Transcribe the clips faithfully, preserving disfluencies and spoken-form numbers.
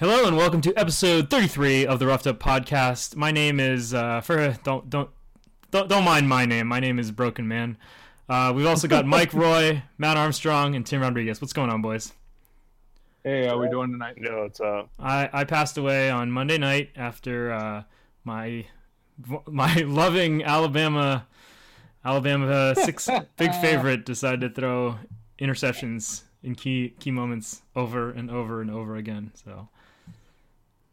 Hello and welcome to episode thirty-three of the Roughed Up Podcast. My name is uh, for don't don't don't don't mind my name. My name is Broken Man. Uh, we've also got Mike Roy, Matt Armstrong, and Tim Rodriguez. What's going on, boys? Hey, how are we doing tonight? No, what's up? I, I passed away on Monday night after uh, my my loving Alabama Alabama six big favorite decided to throw interceptions in key key moments over and over and over again. So.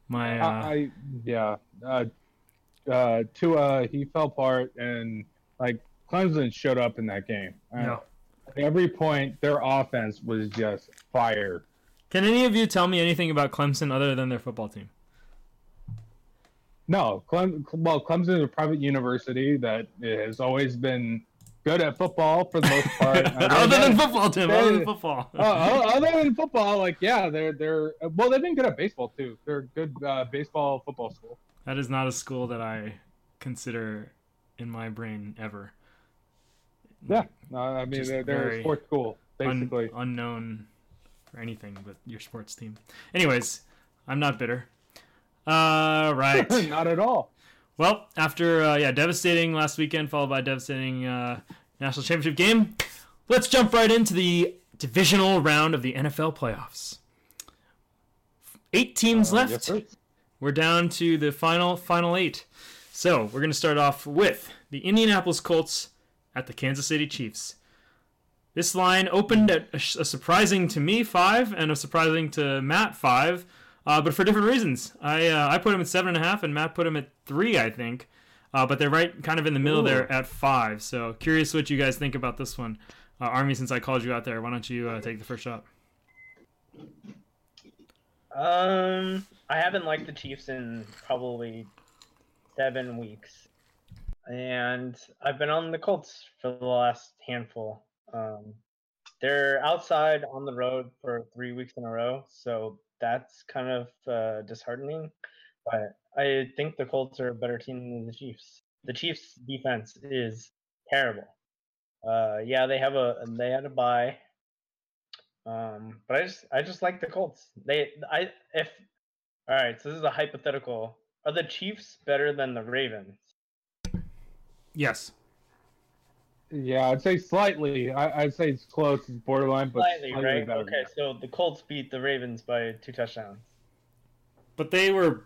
My, uh... I, I, yeah, uh, uh, Tua, he fell apart, and like Clemson showed up in that game. No. At every point, their offense was just fire. Can any of you tell me anything about Clemson other than their football team? No, Clem, well, Clemson is a private university that has always been good at football for the most part. other than it. football, Tim. They, other than football. uh, other than football, like yeah, they're they're well, they've been good at baseball too. They're good uh, baseball football school. That is not a school that I consider in my brain ever. Yeah, no, I mean Just they're, they're a sports school basically, un- unknown for anything but your sports team. Anyways, I'm not bitter. Uh, right. Not at all. Well, after, uh, yeah, devastating last weekend, followed by a devastating uh, national championship game, let's jump right into the divisional round of the N F L playoffs. Eight teams uh, left. Yes, we're down to the final, final eight. So we're going to start off with the Indianapolis Colts at the Kansas City Chiefs. This line opened at a, a surprising to me five and a surprising to Matt five. Uh, but for different reasons. I uh, I put him at seven and a half, and Matt put him at three, I think. Uh, but they're right kind of in the middle Ooh. there at five. So curious what you guys think about this one. Uh, Army, since I called you out there, why don't you uh, take the first shot? Um, I haven't liked the Chiefs in probably seven weeks. And I've been on the Colts for the last handful. Um, they're outside on the road for three weeks in a row, so that's kind of uh, disheartening, but I think the Colts are a better team than the Chiefs. The Chiefs' defense is terrible. Uh, yeah, they have a they had a bye, um, but I just I just like the Colts. They I if all right. So this is a hypothetical. Are the Chiefs better than the Ravens? Yes. Yeah, I'd say slightly. I, I'd say it's close, it's borderline, but slightly, slightly right? Better. Okay, so the Colts beat the Ravens by two touchdowns. But they were,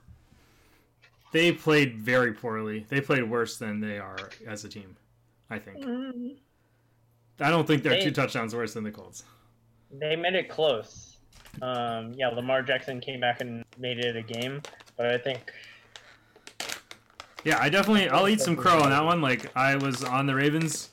they played very poorly. They played worse than they are as a team, I think. Mm-hmm. I don't think they're they, two touchdowns worse than the Colts. They made it close. Um, yeah, Lamar Jackson came back and made it a game, but I think. Yeah, I definitely, I'll eat some crow on that one. Like I was on the Ravens.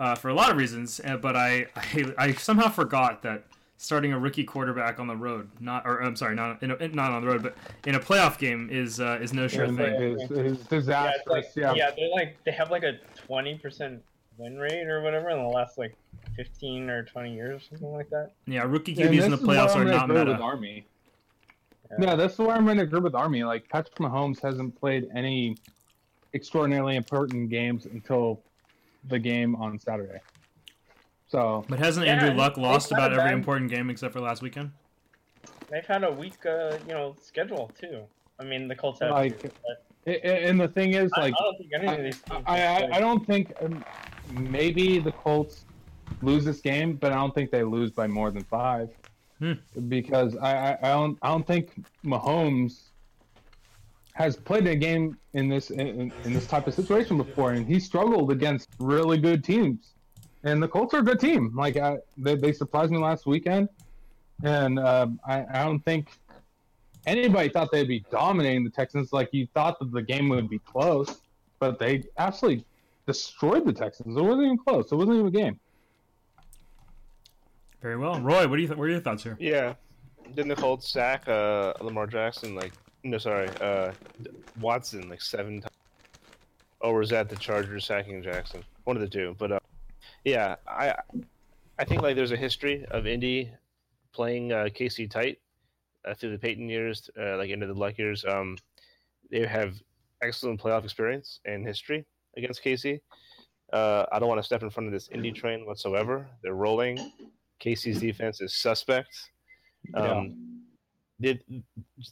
Uh, for a lot of reasons, but I, I I somehow forgot that starting a rookie quarterback on the road, not or I'm sorry, not in a, not on the road, but in a playoff game is uh, is no sure yeah, thing. It's, it's disastrous. Yeah, it's like, yeah. yeah, they're like they have like a twenty percent win rate or whatever in the last like fifteen or twenty years or something like that. Yeah, rookie Q Bs yeah, in the playoffs are not meta. With Army. Yeah. yeah, that's why I'm in a group with Army. Like Patrick Mahomes hasn't played any extraordinarily important games until the game on Saturday. So, but hasn't Andrew yeah, Luck lost about every bad. important game except for last weekend? They've had a weak, uh, you know, schedule too. I mean, the Colts have. Like, two, it, and the thing is, I, like, I don't think any I, of these teams I, I, I don't think um, maybe the Colts lose this game, but I don't think they lose by more than five hmm. because I, I, I don't, I don't think Mahomes has played a game in this in, in this type of situation before, and he struggled against really good teams. And the Colts are a good team. Like I, they, they surprised me last weekend, and um, I, I don't think anybody thought they'd be dominating the Texans. Like you thought that the game would be close, but they absolutely destroyed the Texans. It wasn't even close. It wasn't even a game. Very well, Roy. What do you th- what are your thoughts here? Yeah, didn't the Colts sack uh, Lamar Jackson like? No, sorry, uh, Watson, like seven times. Oh, or was that the Chargers sacking Jackson? One of the two. But, uh, yeah, I I think, like, there's a history of Indy playing uh, K C tight uh, through the Peyton years, uh, like into the Luck years. Um, they have excellent playoff experience and history against K C. Uh, I don't want to step in front of this Indy train whatsoever. They're rolling. K C's defense is suspect. Um yeah. Did,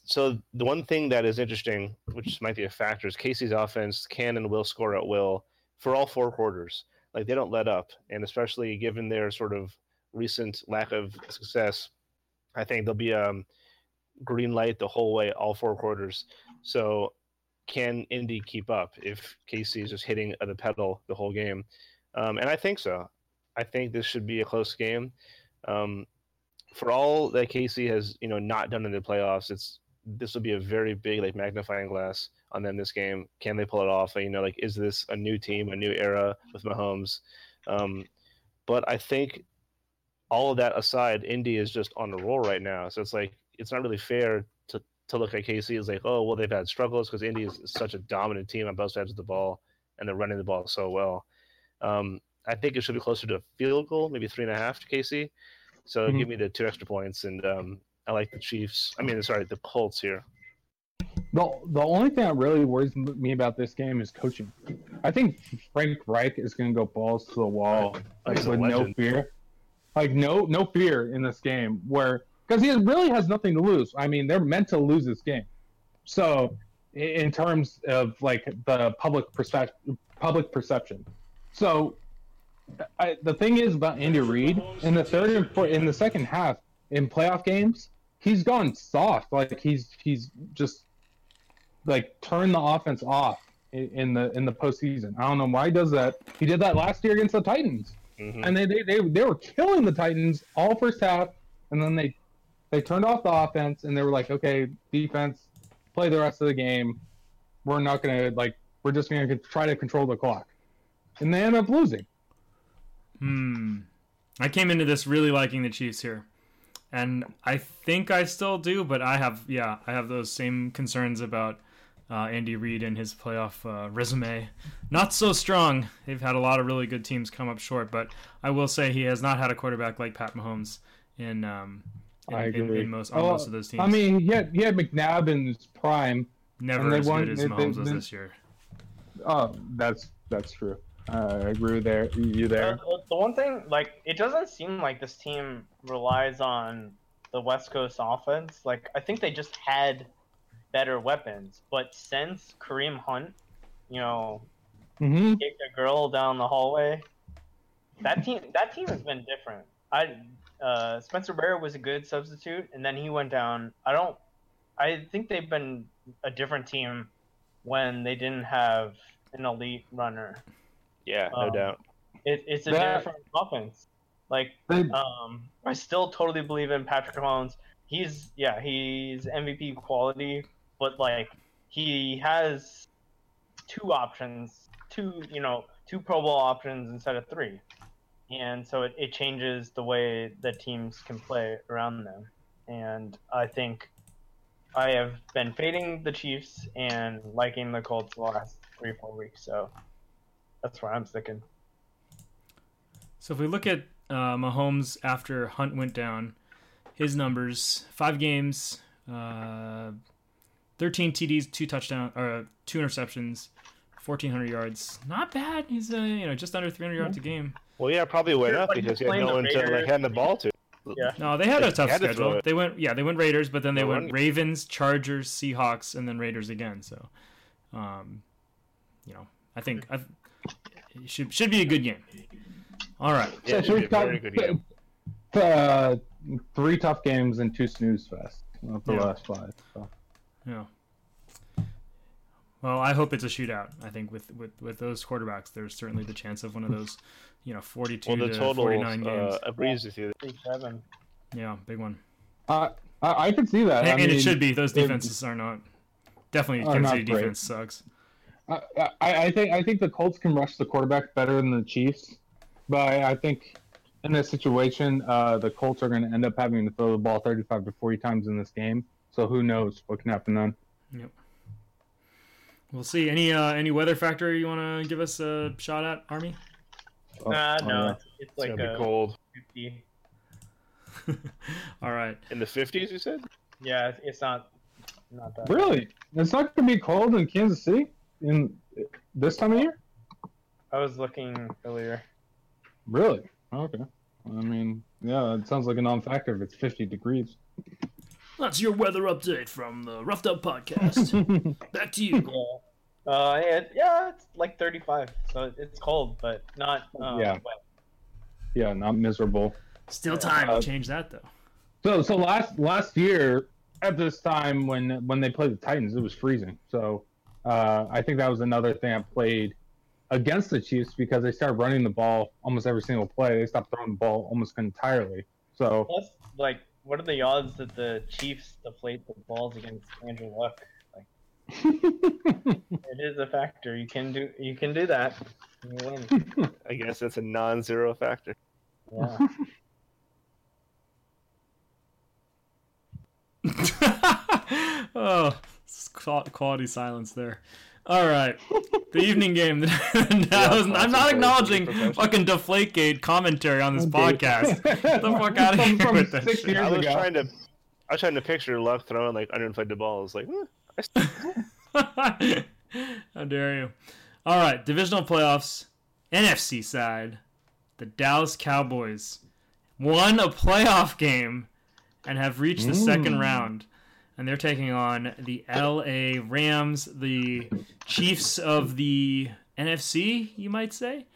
so the one thing that is interesting, which might be a factor, is Casey's offense can and will score at will for all four quarters. Like, they don't let up, and especially given their sort of recent lack of success, I think they'll be um, green light the whole way, all four quarters. So can Indy keep up if Casey is just hitting the pedal the whole game? Um, and I think so. I think this should be a close game. Um, for all that Casey has, you know, not done in the playoffs, it's this will be a very big, like, magnifying glass on them this game. Can they pull it off? You know, like, is this a new team, a new era with Mahomes? Um, but I think all of that aside, Indy is just on the roll right now. So it's like, it's not really fair to, to look at Casey as like, oh, well, they've had struggles because Indy is such a dominant team on both sides of the ball, and they're running the ball so well. Um, I think it should be closer to a field goal, maybe three and a half to Casey. So mm-hmm. give me the two extra points, and um, I like the Chiefs. I mean, sorry, the Colts here. The, the only thing that really worries me about this game is coaching. I think Frank Reich is going to go balls to the wall, right. like, like with no fear. Like, no no fear in this game, where because he really has nothing to lose. I mean, they're meant to lose this game. So in terms of, like, the public, perspe- public perception. So I, the thing is about Andy Reid, in the third and four, in the second half in playoff games, he's gone soft. Like he's he's just like turned the offense off in, in the in the postseason. I don't know why he does that. He did that last year against the Titans, mm-hmm. and they, they they they were killing the Titans all first half, and then they they turned off the offense and they were like, okay, defense, play the rest of the game. We're not gonna like we're just gonna try to control the clock, and they end up losing. Hmm. I came into this really liking the Chiefs here, and I think I still do, but I have, yeah, I have those same concerns about uh, Andy Reid and his playoff uh, resume. Not so strong. They've had a lot of really good teams come up short, but I will say he has not had a quarterback like Pat Mahomes in um in, I agree. in, in most on oh, most of those teams. I mean, he had, he had McNabb in his prime. Never as won, good as they, Mahomes they, they, was this year. Oh, that's that's true. Uh, I agree with there, you there. The, the one thing, like, it doesn't seem like this team relies on the West Coast offense. Like, I think they just had better weapons. But since Kareem Hunt, you know, mm-hmm. kicked a girl down the hallway, that team that team has been different. I uh, Spencer Ware was a good substitute, and then he went down. I don't. I think they've been a different team when they didn't have an elite runner. Yeah, no um, doubt. It, it's a that, different offense. Like, um, I still totally believe in Patrick Mahomes. He's, yeah, he's M V P quality, but, like, he has two options, two, you know, two Pro Bowl options instead of three. And so it, it changes the way that teams can play around them. And I think I have been fading the Chiefs and liking the Colts the last three, four weeks, so... That's where I'm sticking. So if we look at uh, Mahomes after Hunt went down, his numbers: five games, uh, thirteen T Ds, two touchdowns, or two interceptions, fourteen hundred yards. Not bad. He's uh, you know just under three hundred yards a game. Well, yeah, probably went up because he had no one to like hand the ball to. Yeah. No, they had a tough schedule. They went, yeah, they went Raiders, but then they went Ravens, Chargers, Seahawks, and then Raiders again. So, um, you know, I think I've. It should should be a good game. All right. Yeah, so we've got very good game. Uh, three tough games and two snooze fest for the yeah. last five. So. Yeah. Well, I hope it's a shootout. I think with, with, with those quarterbacks, there's certainly the chance of one of those, you know, forty-two well, the to totals, forty-nine games. Uh, agrees with you. thirty-seven Yeah, big one. Uh, I, I could see that. And, I and mean, it should be. Those defenses it, are not definitely. Kansas City defense sucks. I, I think I think the Colts can rush the quarterback better than the Chiefs, but I, I think in this situation, uh, the Colts are going to end up having to throw the ball thirty-five to forty times in this game. So who knows what can happen then? Yep. We'll see. Any uh, any weather factor you want to give us a shot at, Army? Oh, nah, oh, no, yeah. it's, it's like it's a cold. fifty All right. In the fifties, you said? Yeah, it's not not that. Really? It's not going to be cold in Kansas City? In this time of year? I was looking earlier. Really? Okay. I mean, yeah, it sounds like a non-factor if it's fifty degrees. That's your weather update from the Roughed Up Podcast. Back to you, Paul. Uh, yeah, yeah, it's like thirty-five, so it's cold, but not uh, yeah. wet. Yeah, not miserable. Still time uh, to change that, though. So, so last last year at this time when when they played the Titans, it was freezing. So, uh, I think that was another thing I played against the Chiefs because they started running the ball almost every single play. They stopped throwing the ball almost entirely. So, plus, like, what are the odds that the Chiefs deflate the balls against Andrew Luck? Like, it is a factor. You can do you can do that. You win. I guess that's a non-zero factor. Yeah. Oh, quality silence there. All right, the evening game. no, yeah, I'm not acknowledging fucking Deflategate commentary on this podcast. Get the fuck out of here from with that shit. I was ago. trying to, I was trying to picture Luck throwing like one hundred fifty balls. Like, eh, how dare you? All right, divisional playoffs, N F C side, the Dallas Cowboys won a playoff game and have reached the mm. second round. And they're taking on the L A. Rams, the Chiefs of the N F C, you might say.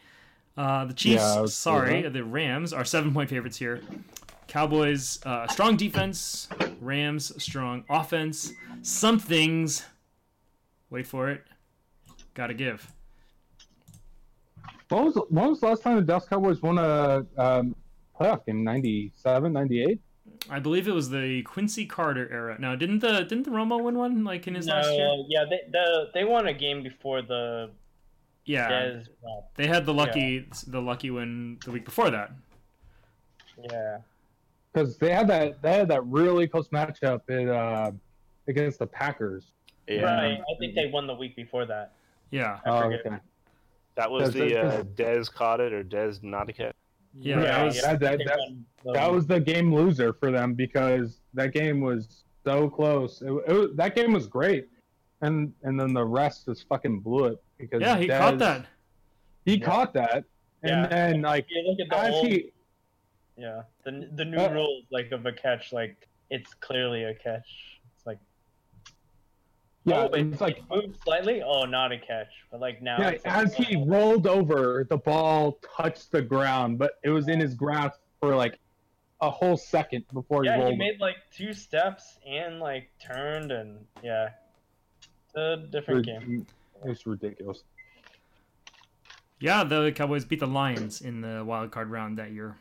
Uh, the Chiefs, yeah, sorry, the Rams are seven-point favorites here. Cowboys, uh, strong defense. Rams, strong offense. Some things, wait for it, gotta give. What was, when was the last time the Dallas Cowboys won a um, playoff game? ninety-seven, ninety-eight? I believe it was the Quincy Carter era. Now, didn't the didn't the Romo win one like in his no, last year? Yeah, they the, they won a game before the. Yeah, Dez, uh, they had the lucky yeah. the lucky win the week before that. Yeah, because they had that they had that really close matchup in, uh, against the Packers. Yeah, right. I think they won the week before that. Yeah, I oh, okay. That was the uh, Dez caught it or Dez not caught it. Yeah, yeah, that was, yeah, that, that, that was the game loser for them because that game was so close. It, it was, that game was great, and and then the rest just fucking blew it because yeah, he Dez, caught that. He yeah. caught that, and yeah. then like you look at the old, he, yeah, the the new uh, rules like of a catch, like it's clearly a catch. It's like yeah, oh, it's it, like it moved slightly. Oh, not a catch, but like now. Yeah, it's like, as he rolled over, the ball touched the ground, but it was in his grasp for like a whole second before he yeah, rolled. Yeah, he made like two steps and like turned and yeah, it's a different Rid- game. It's ridiculous. Yeah, the Cowboys beat the Lions in the wild card round that year,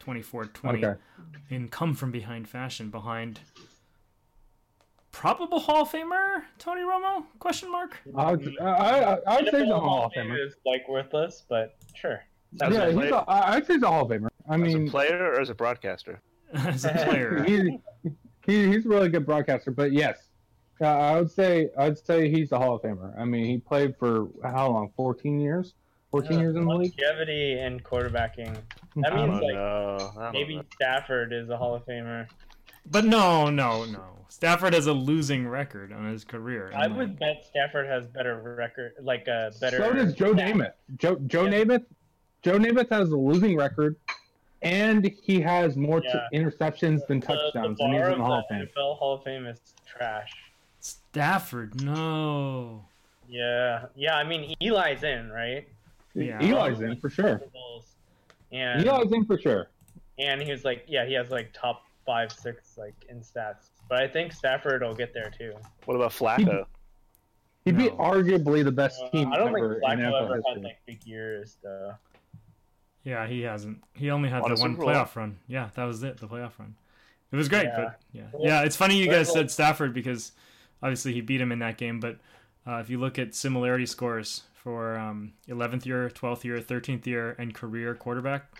twenty-four twenty, okay. in come from behind fashion behind. Probable Hall of Famer Tony Romo? Question mark. I would, I, I would say he's a Hall of Famer. Is like worthless, but sure. As yeah, he's a, I'd say he's a Hall of Famer. I mean, as a player or as a broadcaster? As a player, he, he, he's a really good broadcaster. But yes, uh, I would say I'd say he's a Hall of Famer. I mean, he played for how long? Fourteen years. Fourteen uh, years in the league. Longevity and quarterbacking. That means like know. maybe Stafford is a Hall of Famer. But no, no, no. Stafford has a losing record on his career. I would like, bet Stafford has better record, like a better. So does Joe yeah. Namath. Joe Joe yeah. Namath. Joe Namath has a losing record, and he has more yeah. t- interceptions the, than touchdowns. The, the bar and he's in the Hall of Fame. N F L Hall of Fame is trash. Stafford, no. Yeah, yeah. I mean, Eli's in, right? Yeah. Eli's in for sure. And Eli's in for sure. And he was like, yeah, he has like top. Five, six, like in stats, but I think Stafford will get there too. What about Flacco? He'd, he'd no. be arguably the best uh, team. I don't ever think Flacco ever had like big years, though. Yeah, he hasn't. He only had that one playoff run. Yeah, that was it. The playoff run. It was great, yeah. but yeah, yeah. It's funny you guys said Stafford because obviously he beat him in that game. But uh, if you look at similarity scores for um, eleventh year, twelfth year, thirteenth year, and career quarterback.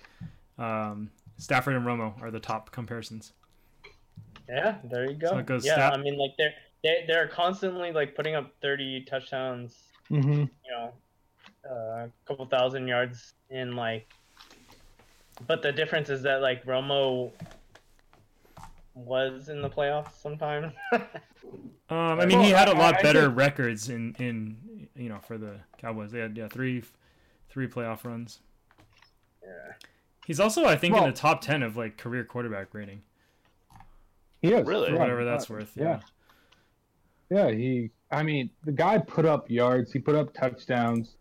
Um, Stafford and Romo are the top comparisons. Yeah, there you go. So it goes yeah, stat- I mean, like they're they, they're constantly like putting up thirty touchdowns, mm-hmm. you know, uh, a couple thousand yards in like. But the difference is that like Romo was in the playoffs sometimes. um, I mean, he had a lot better records in, in you know for the Cowboys. They had yeah three three playoff runs. Yeah. He's also, I think, well, in the top ten of like career quarterback rating. He is. Really? Right. Whatever that's worth. Yeah. Yeah, he I mean, the guy put up yards, he put up touchdowns.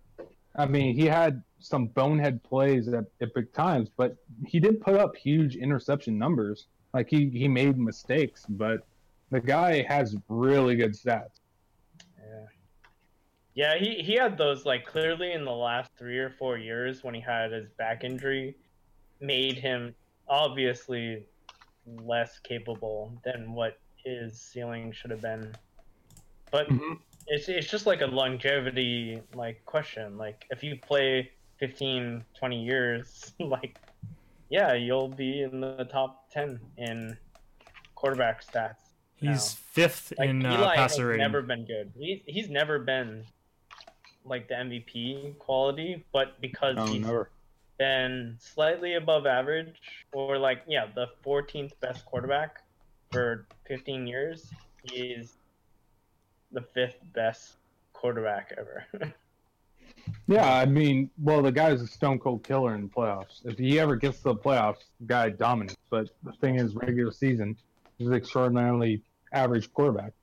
I mean, he had some bonehead plays at epic times, but he didn't put up huge interception numbers. Like he, he made mistakes, but the guy has really good stats. Yeah. Yeah, he, he had those, like, clearly in the last three or four years when he had his back injury made him obviously less capable than what his ceiling should have been. But mm-hmm. it's it's just like a longevity, like, question. Like, if you play fifteen, twenty years, like, yeah, you'll be in the top ten in quarterback stats. He's now fifth like, in uh, Eli passer rating. He's never been good. He, he's never been, like, the M V P quality, but because no, he's never. been slightly above average or, like, yeah, the fourteenth best quarterback for fifteen years, he's the fifth best quarterback ever. Yeah, I mean, well, the guy's a stone-cold killer in the playoffs. If he ever gets to the playoffs, the guy dominates. But the thing is, regular season, he's an extraordinarily average quarterback.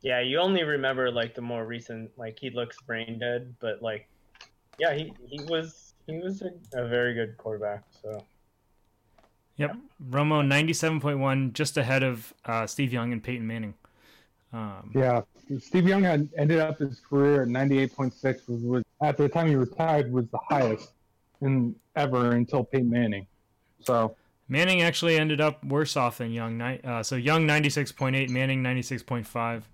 Yeah, you only remember, like, the more recent, like, he looks brain dead, but, like, yeah, he, he was he was a, a very good quarterback, so. Yep, Romo, ninety-seven point one, just ahead of uh, Steve Young and Peyton Manning. Um, yeah, Steve Young had ended up his career at ninety-eight point six, which at the time he retired was the highest in ever until Peyton Manning. So Manning actually ended up worse off than Young. Uh, so Young ninety-six point eight, Manning ninety-six point five.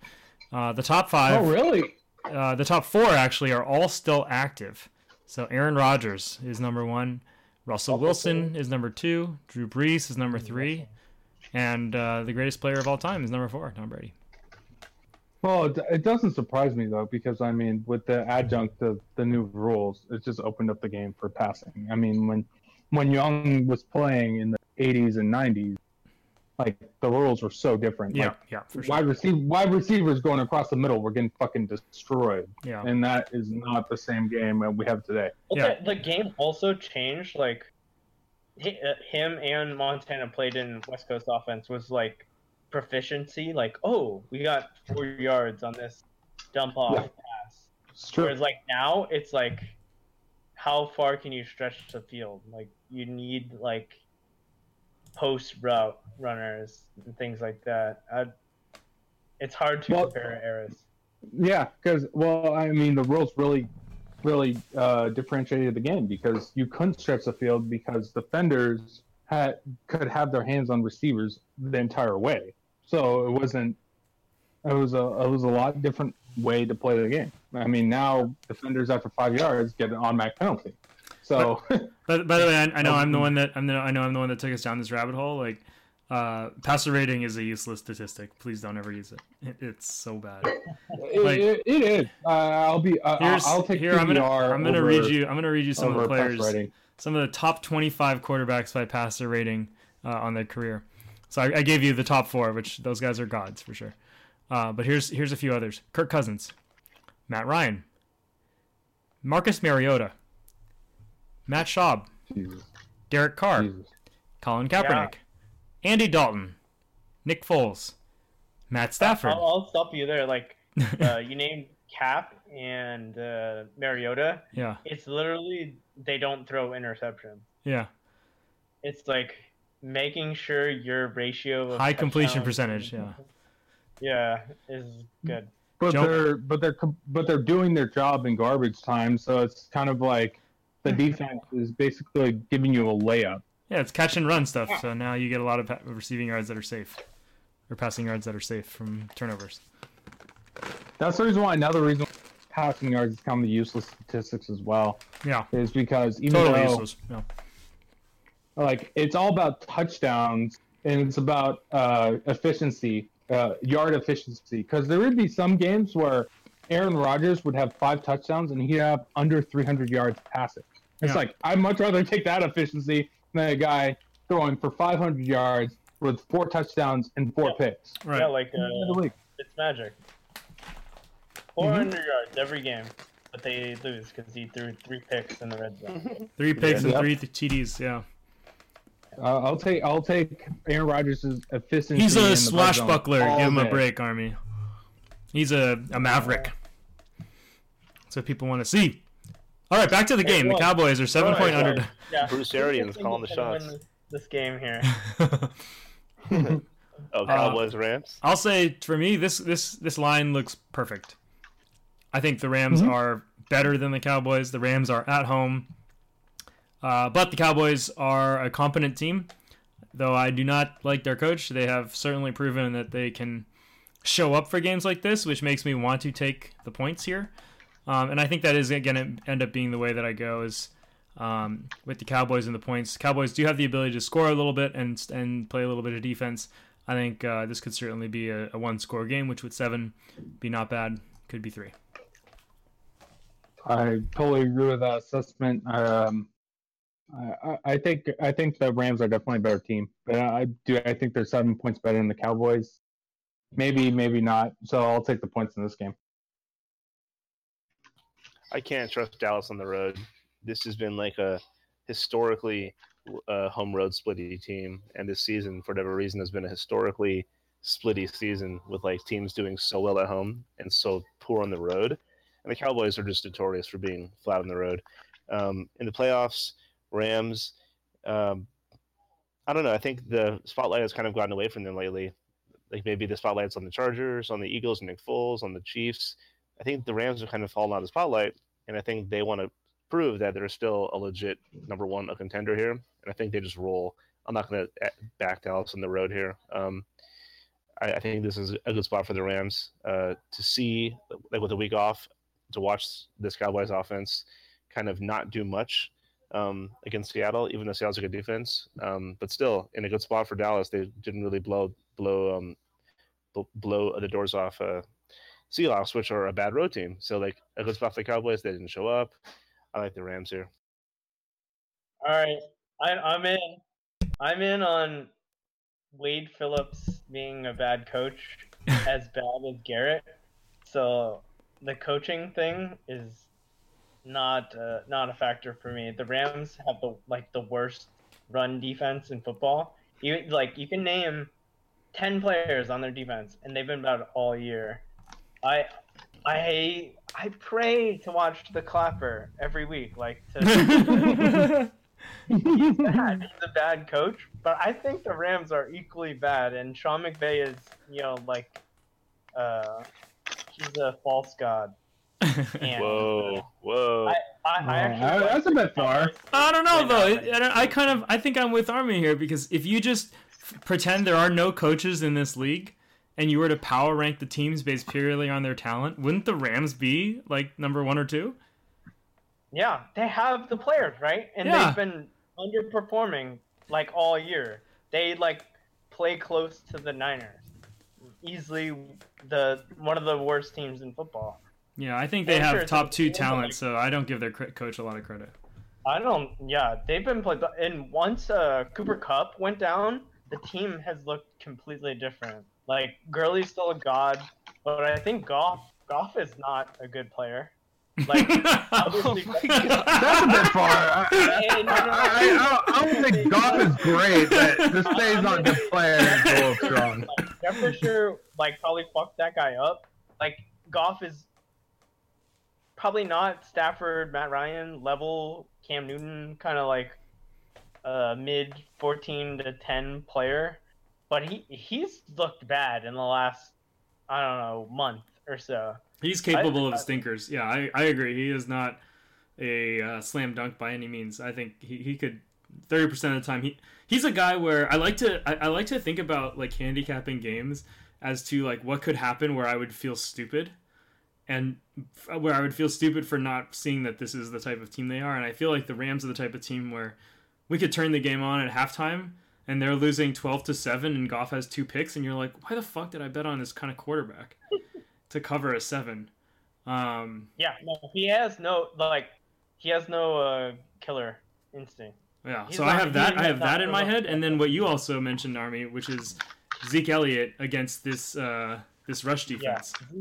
Uh, the top five. Oh, really? Uh, the top four actually are all still active. So Aaron Rodgers is number one. Russell Wilson is number two. Drew Brees is number three. And uh, the greatest player of all time is number four, Tom Brady. Well, it, it doesn't surprise me, though, because, I mean, with the adjunct of the new rules, it just opened up the game for passing. I mean, when when Young was playing in the eighties and nineties, like, the rules were so different. Yeah, like, yeah, for sure. Wide, receive, wide receivers going across the middle were getting fucking destroyed. Yeah. And that is not the same game that we have today. Well, yeah. the, the game also changed. Like, he, uh, him and Montana played in West Coast offense was, like, proficiency, like, oh, we got four yards on this dump off yeah. pass. It's true. Whereas, like, now it's like, how far can you stretch the field? Like, you need, like, post route runners and things like that. I'd, it's hard to well, compare eras. Yeah, because well, I mean, the rules really, really uh, differentiated the game because you couldn't stretch the field because defenders had could have their hands on receivers the entire way. So it wasn't. It was a. It was a lot different way to play the game. I mean, now defenders after five yards get an automatic penalty. So, but, but by the way, I, I know I'm the one that I'm. The, I know I'm the one that took us down this rabbit hole. Like, uh, passer rating is a useless statistic. Please don't ever use it. it it's so bad. Like, it, it, it is. Uh, I'll be. Uh, I'll, I'll take here. I'm gonna. I'm gonna over, read you. I'm gonna read you some of the players. Some of the top twenty-five quarterbacks by passer rating uh, on their career. So I, I gave you the top four, which those guys are gods for sure. Uh, but here's here's a few others: Kirk Cousins, Matt Ryan, Marcus Mariota, Matt Schaub, Jesus. Derek Carr, Jesus. Colin Kaepernick, yeah. Andy Dalton, Nick Foles, Matt Stafford. I'll, I'll stop you there. Like uh, you named Cap and uh, Mariota. Yeah, it's literally. They don't throw interception. Yeah. It's like making sure your ratio of high completion percentage, yeah. Yeah, is good. But Jump. they're but they're but they're doing their job in garbage time, so it's kind of like the defense is basically giving you a layup. Yeah, it's catch and run stuff. Yeah. So now you get a lot of receiving yards that are safe or passing yards that are safe from turnovers. That's the reason why another reason passing yards has become the useless statistics as well. Yeah. Is because even totally though, useless. Yeah. Like, it's all about touchdowns and it's about uh, efficiency, uh, yard efficiency. Because there would be some games where Aaron Rodgers would have five touchdowns and he'd have under three hundred yards passing. It's yeah. like, I'd much rather take that efficiency than a guy throwing for five hundred yards with four touchdowns and four yeah. picks. Right. Yeah, like, uh, it's magic. four hundred mm-hmm. yards every game, but they lose because he threw three picks in the red zone. Three picks yeah. and three T Ds, yeah. Uh, I'll take I'll take Aaron Rodgers' efficiency. He's a swashbuckler. Give him a break, Army. He's a, a maverick. That's what people want to see. All right, back to the game. The Cowboys are seven point under. Yeah. Bruce Arians calling the shots. This game here. Oh, Cowboys uh, Rams. I'll say for me, this this this line looks perfect. I think the Rams mm-hmm. are better than the Cowboys. The Rams are at home. Uh, but the Cowboys are a competent team, though I do not like their coach. They have certainly proven that they can show up for games like this, which makes me want to take the points here. Um, and I think that is going to end up being the way that I go is um, with the Cowboys and the points. Cowboys do have the ability to score a little bit and and play a little bit of defense. I think uh, this could certainly be a, a one-score game, which with seven be not bad. Could be three. I totally agree with that assessment. Um, I, I think I think the Rams are definitely a better team, but I do I think they're seven points better than the Cowboys. Maybe, maybe not. So I'll take the points in this game. I can't trust Dallas on the road. This has been like a historically uh, home road splitty team, and this season, for whatever reason, has been a historically splitty season with like teams doing so well at home and so poor on the road. And the Cowboys are just notorious for being flat on the road. Um, in the playoffs, Rams, um, I don't know. I think the spotlight has kind of gotten away from them lately. Like maybe the spotlight's on the Chargers, on the Eagles, and Nick Foles, on the Chiefs. I think the Rams have kind of fallen out of the spotlight, and I think they want to prove that they're still a legit number one a contender here. And I think they just roll. I'm not going to back Dallas on the road here. Um, I, I think this is a good spot for the Rams uh, to see, like with a week off, to watch this Cowboys offense kind of not do much um, against Seattle, even though Seattle's a good defense. Um, but still, in a good spot for Dallas, they didn't really blow blow um, blow the doors off uh, Seahawks, which are a bad road team. So, like, a good spot for the Cowboys, they didn't show up. I like the Rams here. All right. I, I'm in. I'm in on Wade Phillips being a bad coach as bad as Garrett. So the coaching thing is not uh, not a factor for me. The Rams have the like the worst run defense in football. You like you can name ten players on their defense, and they've been bad all year. I I I pray to watch the Clapper every week. Like to, he's bad. He's a bad coach, but I think the Rams are equally bad. And Sean McVay is you know like. Uh, He's a false god. And whoa, whoa! I, I, I actually that's a bit far. I don't know though. I, I kind of, I think I'm with Army here because if you just pretend there are no coaches in this league and you were to power rank the teams based purely on their talent, wouldn't the Rams be like number one or two? Yeah, they have the players, right? And yeah. They've been underperforming like all year. They like play close to the Niners. Easily the one of the worst teams in football. Yeah, I think they and have sure, top two talent, like, so I don't give their coach a lot of credit. I don't. Yeah, they've been played. And once uh, Cooper Kupp went down, the team has looked completely different. Like Gurley's still a god, but I think Goff Goff is not a good player. Like obviously, oh that's a bit far. I, I, I, I, I don't think Goff is great, but this day's not good player. Go strong. Jefferson, like probably fucked that guy up. Like Goff is probably not Stafford, Matt Ryan level, Cam Newton kind of like uh, mid fourteen to ten player, but he he's looked bad in the last I don't know month or so. He's capable of stinkers. Yeah, I, I agree. He is not a uh, slam dunk by any means. I think he, he could thirty percent of the time. He he's a guy where I like to I, I like to think about like handicapping games as to like what could happen where I would feel stupid, and f- where I would feel stupid for not seeing that this is the type of team they are. And I feel like the Rams are the type of team where we could turn the game on at halftime and they're losing twelve to seven, and Goff has two picks, and you're like, why the fuck did I bet on this kind of quarterback? To cover a seven. Um, yeah, no, he has no like, he has no uh, killer instinct. Yeah, He's so not, I have that, I have that in my head, and then what you also mentioned, Army, which is Zeke Elliott against this uh, this rush defense. Yeah,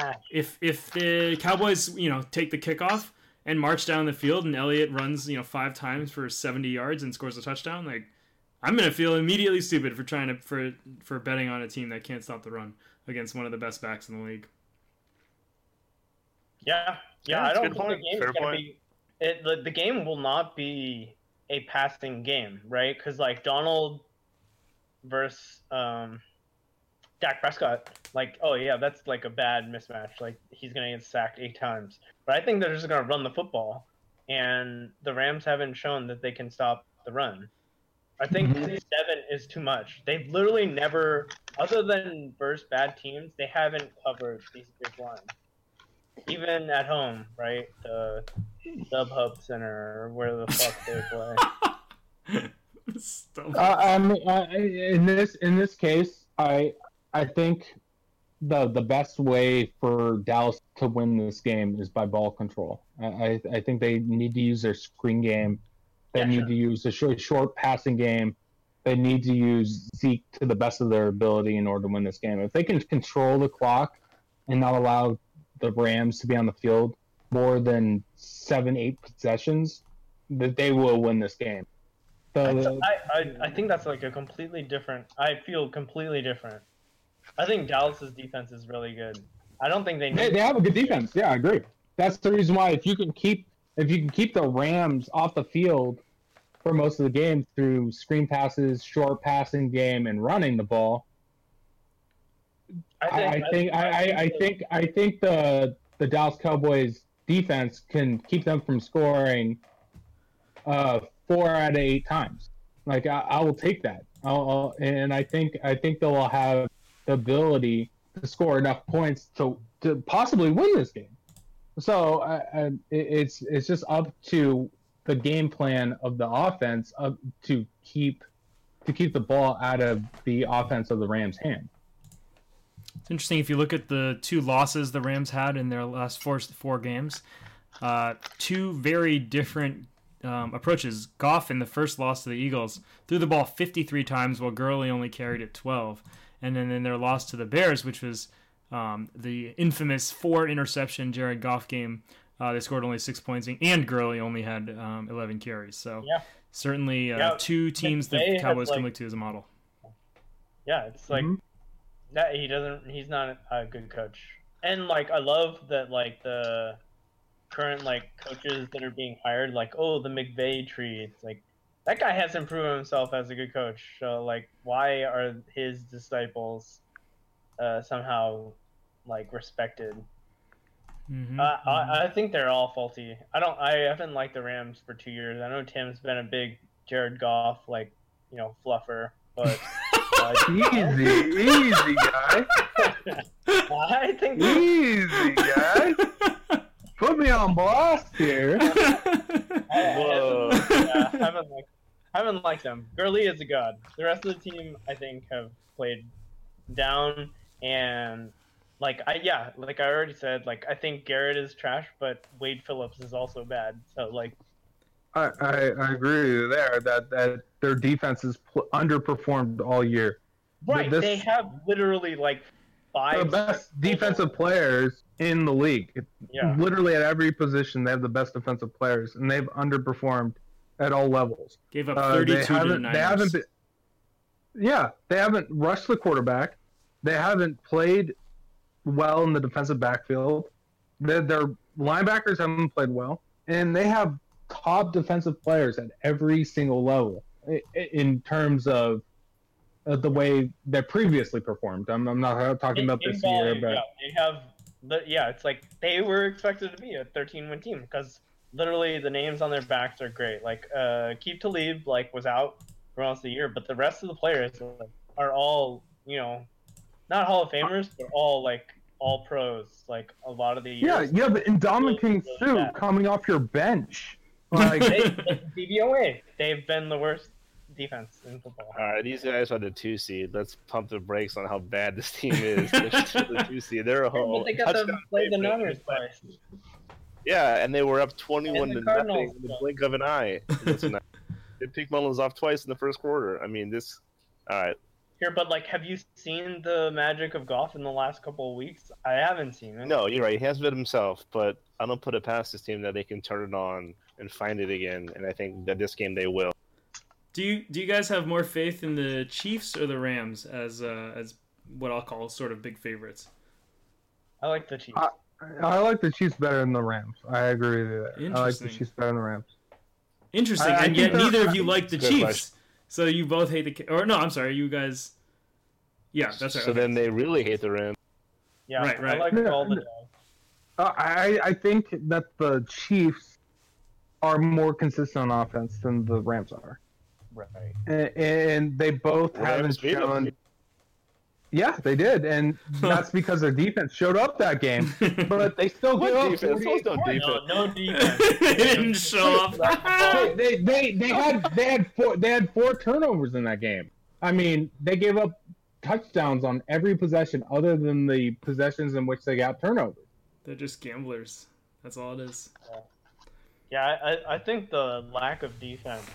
like, if if the Cowboys, you know, take the kickoff and march down the field, and Elliott runs, you know, five times for seventy yards and scores a touchdown, like I'm going to feel immediately stupid for trying to for for betting on a team that can't stop the run against one of the best backs in the league. Yeah, yeah, yeah I don't think the game is going to be. It, the, the game will not be a passing game, right? Because like Donald versus um, Dak Prescott, like, oh yeah, that's like a bad mismatch. Like he's going to get sacked eight times. But I think they're just going to run the football, and the Rams haven't shown that they can stop the run. I think mm-hmm. seven is too much. They've literally never, other than versus bad teams, they haven't covered these big lines. Even at home, right? The StubHub Center, or where the fuck they play. uh, I mean, I, in this in this case, I I think the the best way for Dallas to win this game is by ball control. I I think they need to use their screen game. They yeah, need sure. to use a short, short passing game. They need to use Zeke to the best of their ability in order to win this game. If they can control the clock and not allow the Rams to be on the field more than seven, eight possessions, that they will win this game. So, I, I, I think that's like a completely different. I feel completely different. I think Dallas's defense is really good. I don't think they. Need they, they have a good defense. Yeah, I agree. That's the reason why if you can keep. If you can keep the Rams off the field for most of the game through screen passes, short passing game, and running the ball, I think I, I, I think I, I think I think the the Dallas Cowboys defense can keep them from scoring uh, four out of eight times. Like I, I will take that, I'll, I'll, and I think I think they'll have the ability to score enough points to to possibly win this game. So I, I, it's it's just up to the game plan of the offense up to keep to keep the ball out of the offense of the Rams' hand. It's interesting if you look at the two losses the Rams had in their last four four games. Uh, two very different um, approaches. Goff in the first loss to the Eagles threw the ball fifty-three times while Gurley only carried it twelve, and then in their loss to the Bears, which was. Um, the infamous four interception Jared Goff game, uh, they scored only six points, and Gurley only had um, eleven carries. So yeah. certainly uh, yeah, two teams that the Cowboys like, can look to as a model. Yeah, it's like mm-hmm. that he doesn't. He's not a good coach, and like I love that like the current like coaches that are being hired, like oh the McVay tree. It's like that guy hasn't proven himself as a good coach. So like why are his disciples uh, somehow? Like respected. Mm-hmm. Uh, I, I think they're all faulty. I don't. I haven't liked the Rams for two years. I know Tim's been a big Jared Goff, like you know, fluffer, but uh, easy, easy guy. I think easy guy. Put me on blast here. Whoa. I haven't, yeah, haven't liked. Haven't liked them. Gurley is a god. The rest of the team, I think, have played down and. Like, I yeah, like I already said, like, I think Garrett is trash, but Wade Phillips is also bad. So, like... I, I, I agree with you there, that, that their defense is pl- underperformed all year. Right, this, they have literally, like, five... The best defensive players in the league. Yeah. Literally at every position, they have the best defensive players, and they've underperformed at all levels. Gave up thirty-two uh, to the Niners. They haven't been, yeah, they haven't rushed the quarterback. They haven't played... well in the defensive backfield. Their, their linebackers haven't played well, and they have top defensive players at every single level in terms of the way they previously performed. I'm, I'm not talking about this year, but... Yeah, they have, yeah, it's like they were expected to be a thirteen-win team because literally the names on their backs are great. Like, uh, Keith Tlaib, like, was out for most of the year, but the rest of the players are all, you know... Not Hall of Famers, but all like all pros, like a lot of the years. Yeah, you have Ndamukong Suh coming off your bench. Like D V O A, they've been the worst defense in football. All right, these guys are the two seed. Let's pump the brakes on how bad this team is. They're the two seed. They're a whole. Well, they got to play the Niners twice. Yeah, and they were up twenty-one to nothing in the blink of an eye. They picked Mullins off twice in the first quarter. I mean, this. All right. Here, but like, have you seen the magic of Goff in the last couple of weeks? I haven't seen it. No, you're right. He has been himself, but I don't put it past this team that they can turn it on and find it again. And I think that this game they will. Do you do you guys have more faith in the Chiefs or the Rams as uh, as what I'll call sort of big favorites? I like the Chiefs. I, I like the Chiefs better than the Rams. I agree with you there. I like the Chiefs better than the Rams. Interesting, I, I and yet neither of you like the Chiefs. Question. So you both hate the... Or no, I'm sorry, you guys... Yeah, that's right. So then they really hate the Rams. Yeah, right, right. I like all the... Uh, I, I think that the Chiefs are more consistent on offense than the Rams are. Right. And, and they both the haven't shown... Them. Yeah, they did, and that's because their defense showed up that game. But they still gave up defense. No, no defense. They didn't show up. They they they had they had four they had four turnovers in that game. I mean, they gave up touchdowns on every possession, other than the possessions in which they got turnovers. They're just gamblers. That's all it is. Yeah, I I think the lack of defense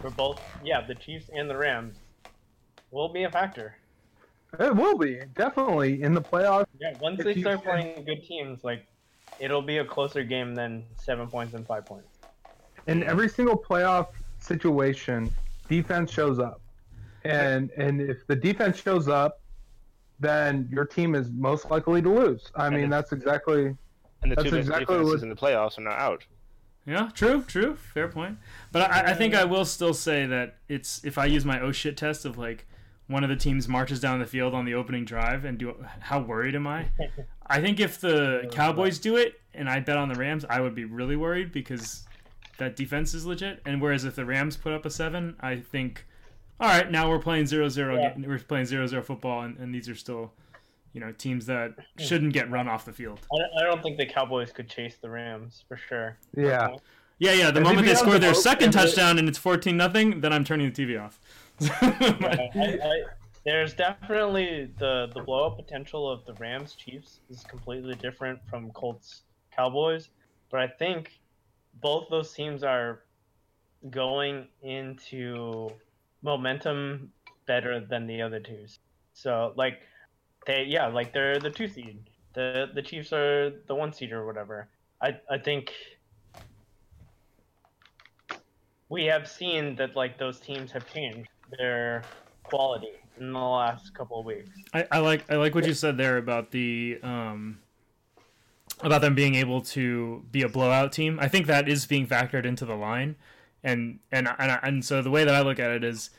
for both, yeah, the Chiefs and the Rams, will be a factor. It will be, definitely, in the playoffs. Yeah, once they start playing good teams, like, it'll be a closer game than seven points and five points. In every single playoff situation, defense shows up. And and if the defense shows up, then your team is most likely to lose. I mean, that's exactly... And the two best defenses in the playoffs are not out. Yeah, true, true. Fair point. But I, I think I will still say that it's... If I use my oh shit test of, like, one of the teams marches down the field on the opening drive, and do how worried am I? I think if the Cowboys do it, and I bet on the Rams, I would be really worried because that defense is legit. And whereas if the Rams put up a seven, I think, all right, now we're playing zero zero, yeah. We're playing zero zero football, and, and these are still, you know, teams that shouldn't get run off the field. I don't think the Cowboys could chase the Rams for sure. Yeah, yeah, yeah. The and moment they score the their vote, second touchdown and it's fourteen nothing, then I'm turning the T V off. Yeah, I, I, there's definitely the the blowout potential of the Rams Chiefs is completely different from Colts Cowboys, but I think both those teams are going into momentum better than the other twos. So like they yeah like they're the two seed. The the Chiefs are the one seed or whatever. I I think. We have seen that like those teams have changed their quality in the last couple of weeks. I, I like I like what you said there about the um, about them being able to be a blowout team. I think that is being factored into the line, and and and, and so the way that I look at it is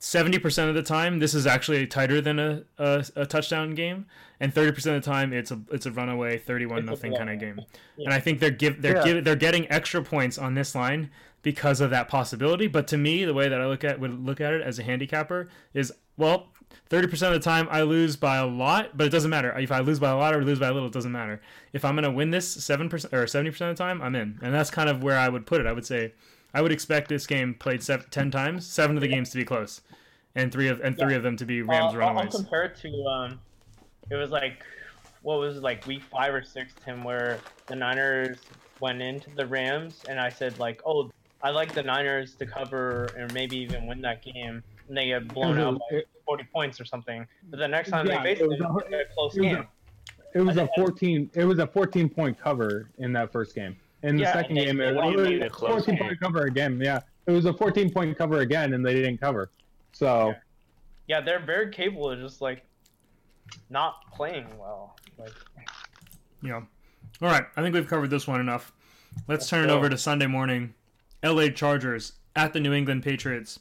seventy percent of the time this is actually tighter than a, a, a touchdown game, and thirty percent of the time it's a it's a runaway thirty-one nothing kind of game. Yeah. And I think they're give they're yeah. give, they're getting extra points on this line because of that possibility. But to me, the way that I look at would look at it as a handicapper is, well, thirty percent of the time I lose by a lot, but it doesn't matter. If I lose by a lot or lose by a little, it doesn't matter. If I'm going to win this seven percent or seventy percent of the time, I'm in. And that's kind of where I would put it. I would say I would expect this game played seven, ten times, seven of the games to be close, and three of and three yeah. of them to be Rams uh, runaways. I'll compare it to, um, it was like, what was it, like week five or six, Tim, where the Niners went into the Rams, and I said like, oh, I like the Niners to cover and maybe even win that game, and they get blown out by forty points or something. But the next time yeah, they face them, it a close it game. A, it was I, a fourteen. It was a fourteen-point cover in that first game. In the yeah, second they, game, they it was a fourteen-point cover again. Yeah, it was a fourteen-point cover again, and they didn't cover. So, yeah, yeah they're very capable of just like not playing well. Like, yeah. All right, I think we've covered this one enough. Let's turn it over to Sunday morning. L A Chargers at the New England Patriots.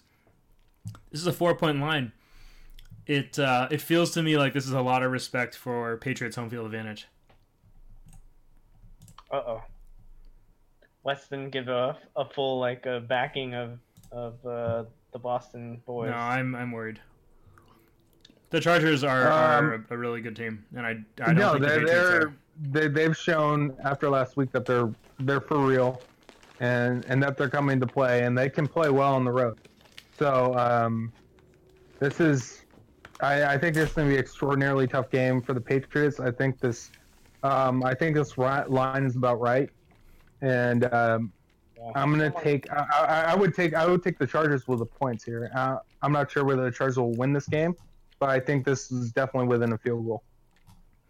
This is a four-point line. It uh, it feels to me like this is a lot of respect for Patriots home field advantage. Uh-oh. Let's then give a, a full like a backing of of uh, the Boston boys. No, I'm I'm worried. The Chargers are, um, are a, a really good team, and I, I don't no, think the Patriots are. They they've shown after last week that they're they're for real. And and that they're coming to play, and they can play well on the road. So um, this is, I, I think this is going to be an extraordinarily tough game for the Patriots. I think this, um, I think this line is about right, and um, yeah. I'm going to take. I, I, I would take. I would take the Chargers with the points here. Uh, I'm not sure whether the Chargers will win this game, but I think this is definitely within a field goal.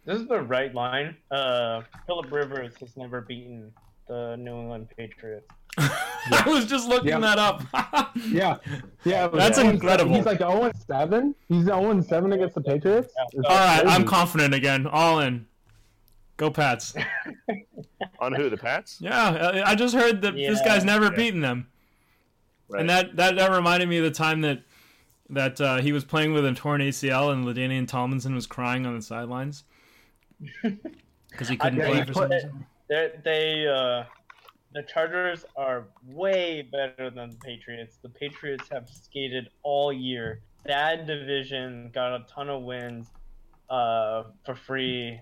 This is the right line. Uh, Phillip Rivers has never beaten the New England Patriots. I was just looking yeah. that up. yeah. Yeah. That's yeah. incredible. He's like oh and seven. He's oh and seven against the Patriots. Yeah. All right. Crazy. I'm confident again. All in. Go Pats. On who? The Pats? Yeah. I just heard that yeah. this guy's never yeah. beaten them. Right. And that, that, that reminded me of the time that that uh, he was playing with a torn A C L and LaDainian Tomlinson was crying on the sidelines because he couldn't I, play for some reason. They, uh, the Chargers are way better than the Patriots. The Patriots have skated all year. That division got a ton of wins uh, for free.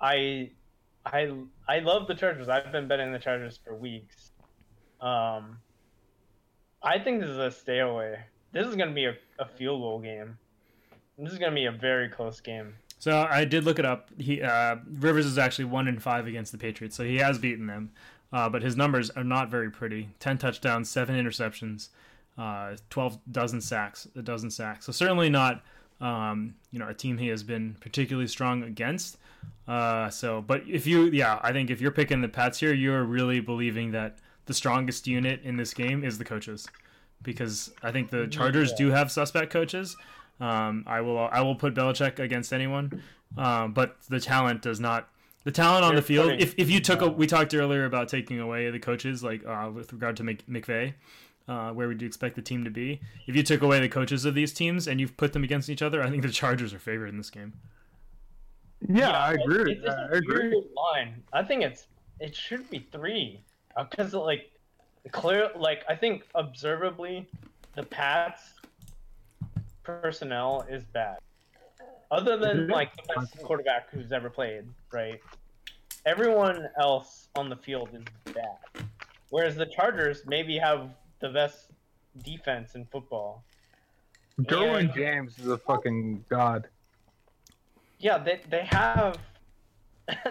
I I, I love the Chargers. I've been betting the Chargers for weeks. Um, I think this is a stay away. This is going to be a, a field goal game. This is going to be a very close game. So I did look it up. He uh, Rivers is actually one and five against the Patriots, so he has beaten them. Uh, but his numbers are not very pretty: ten touchdowns, seven interceptions, uh, twelve dozen sacks, a dozen sacks. So certainly not, um, you know, a team he has been particularly strong against. Uh, so, but if you, yeah, I think if you're picking the Pats here, you're really believing that the strongest unit in this game is the coaches, because I think the Chargers yeah. do have suspect coaches. Um, I will I will put Belichick against anyone, um, but the talent does not. The talent on They're the field. Putting, if if you took, a, we talked earlier about taking away the coaches, like uh, with regard to Mc, McVay, uh, where would you expect the team to be? If you took away the coaches of these teams and you've put them against each other, I think the Chargers are favored in this game. Yeah, yeah I agree. It's, it's I agree. Line. I think it's it should be three because like clear like I think observably the Pats personnel is bad other than like the best quarterback who's ever played, right? Everyone else on the field is bad, whereas the Chargers maybe have the best defense in football. Derwin and, James is a fucking god. Yeah, they they have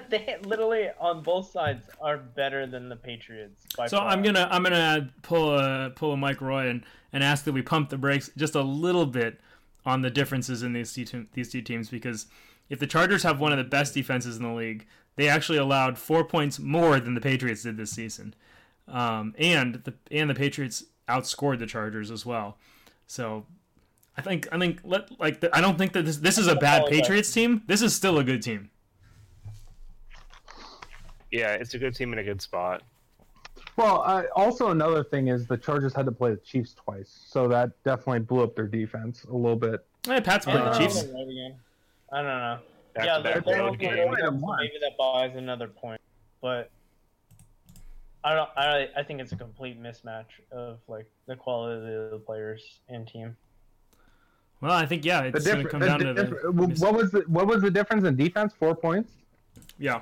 they literally on both sides are better than the Patriots. By so far. I'm gonna I'm gonna pull a pull a Mike Roy and, and ask that we pump the brakes just a little bit on the differences in these two these two teams, because if the Chargers have one of the best defenses in the league, they actually allowed four points more than the Patriots did this season, um, and the and the Patriots outscored the Chargers as well. So I think I think let like the, I don't think that this this is a bad Patriots team. This is still a good team. Yeah, it's a good team in a good spot. Well, uh, also another thing is the Chargers had to play the Chiefs twice, so that definitely blew up their defense a little bit. Hey, Pat's played the Chiefs. I don't know. Back yeah, they're going to maybe that buys another point, but I don't. I I think it's a complete mismatch of like the quality of the players and team. Well, I think yeah, it's going to come down to the. What was the what was the difference in defense? Four points. Yeah.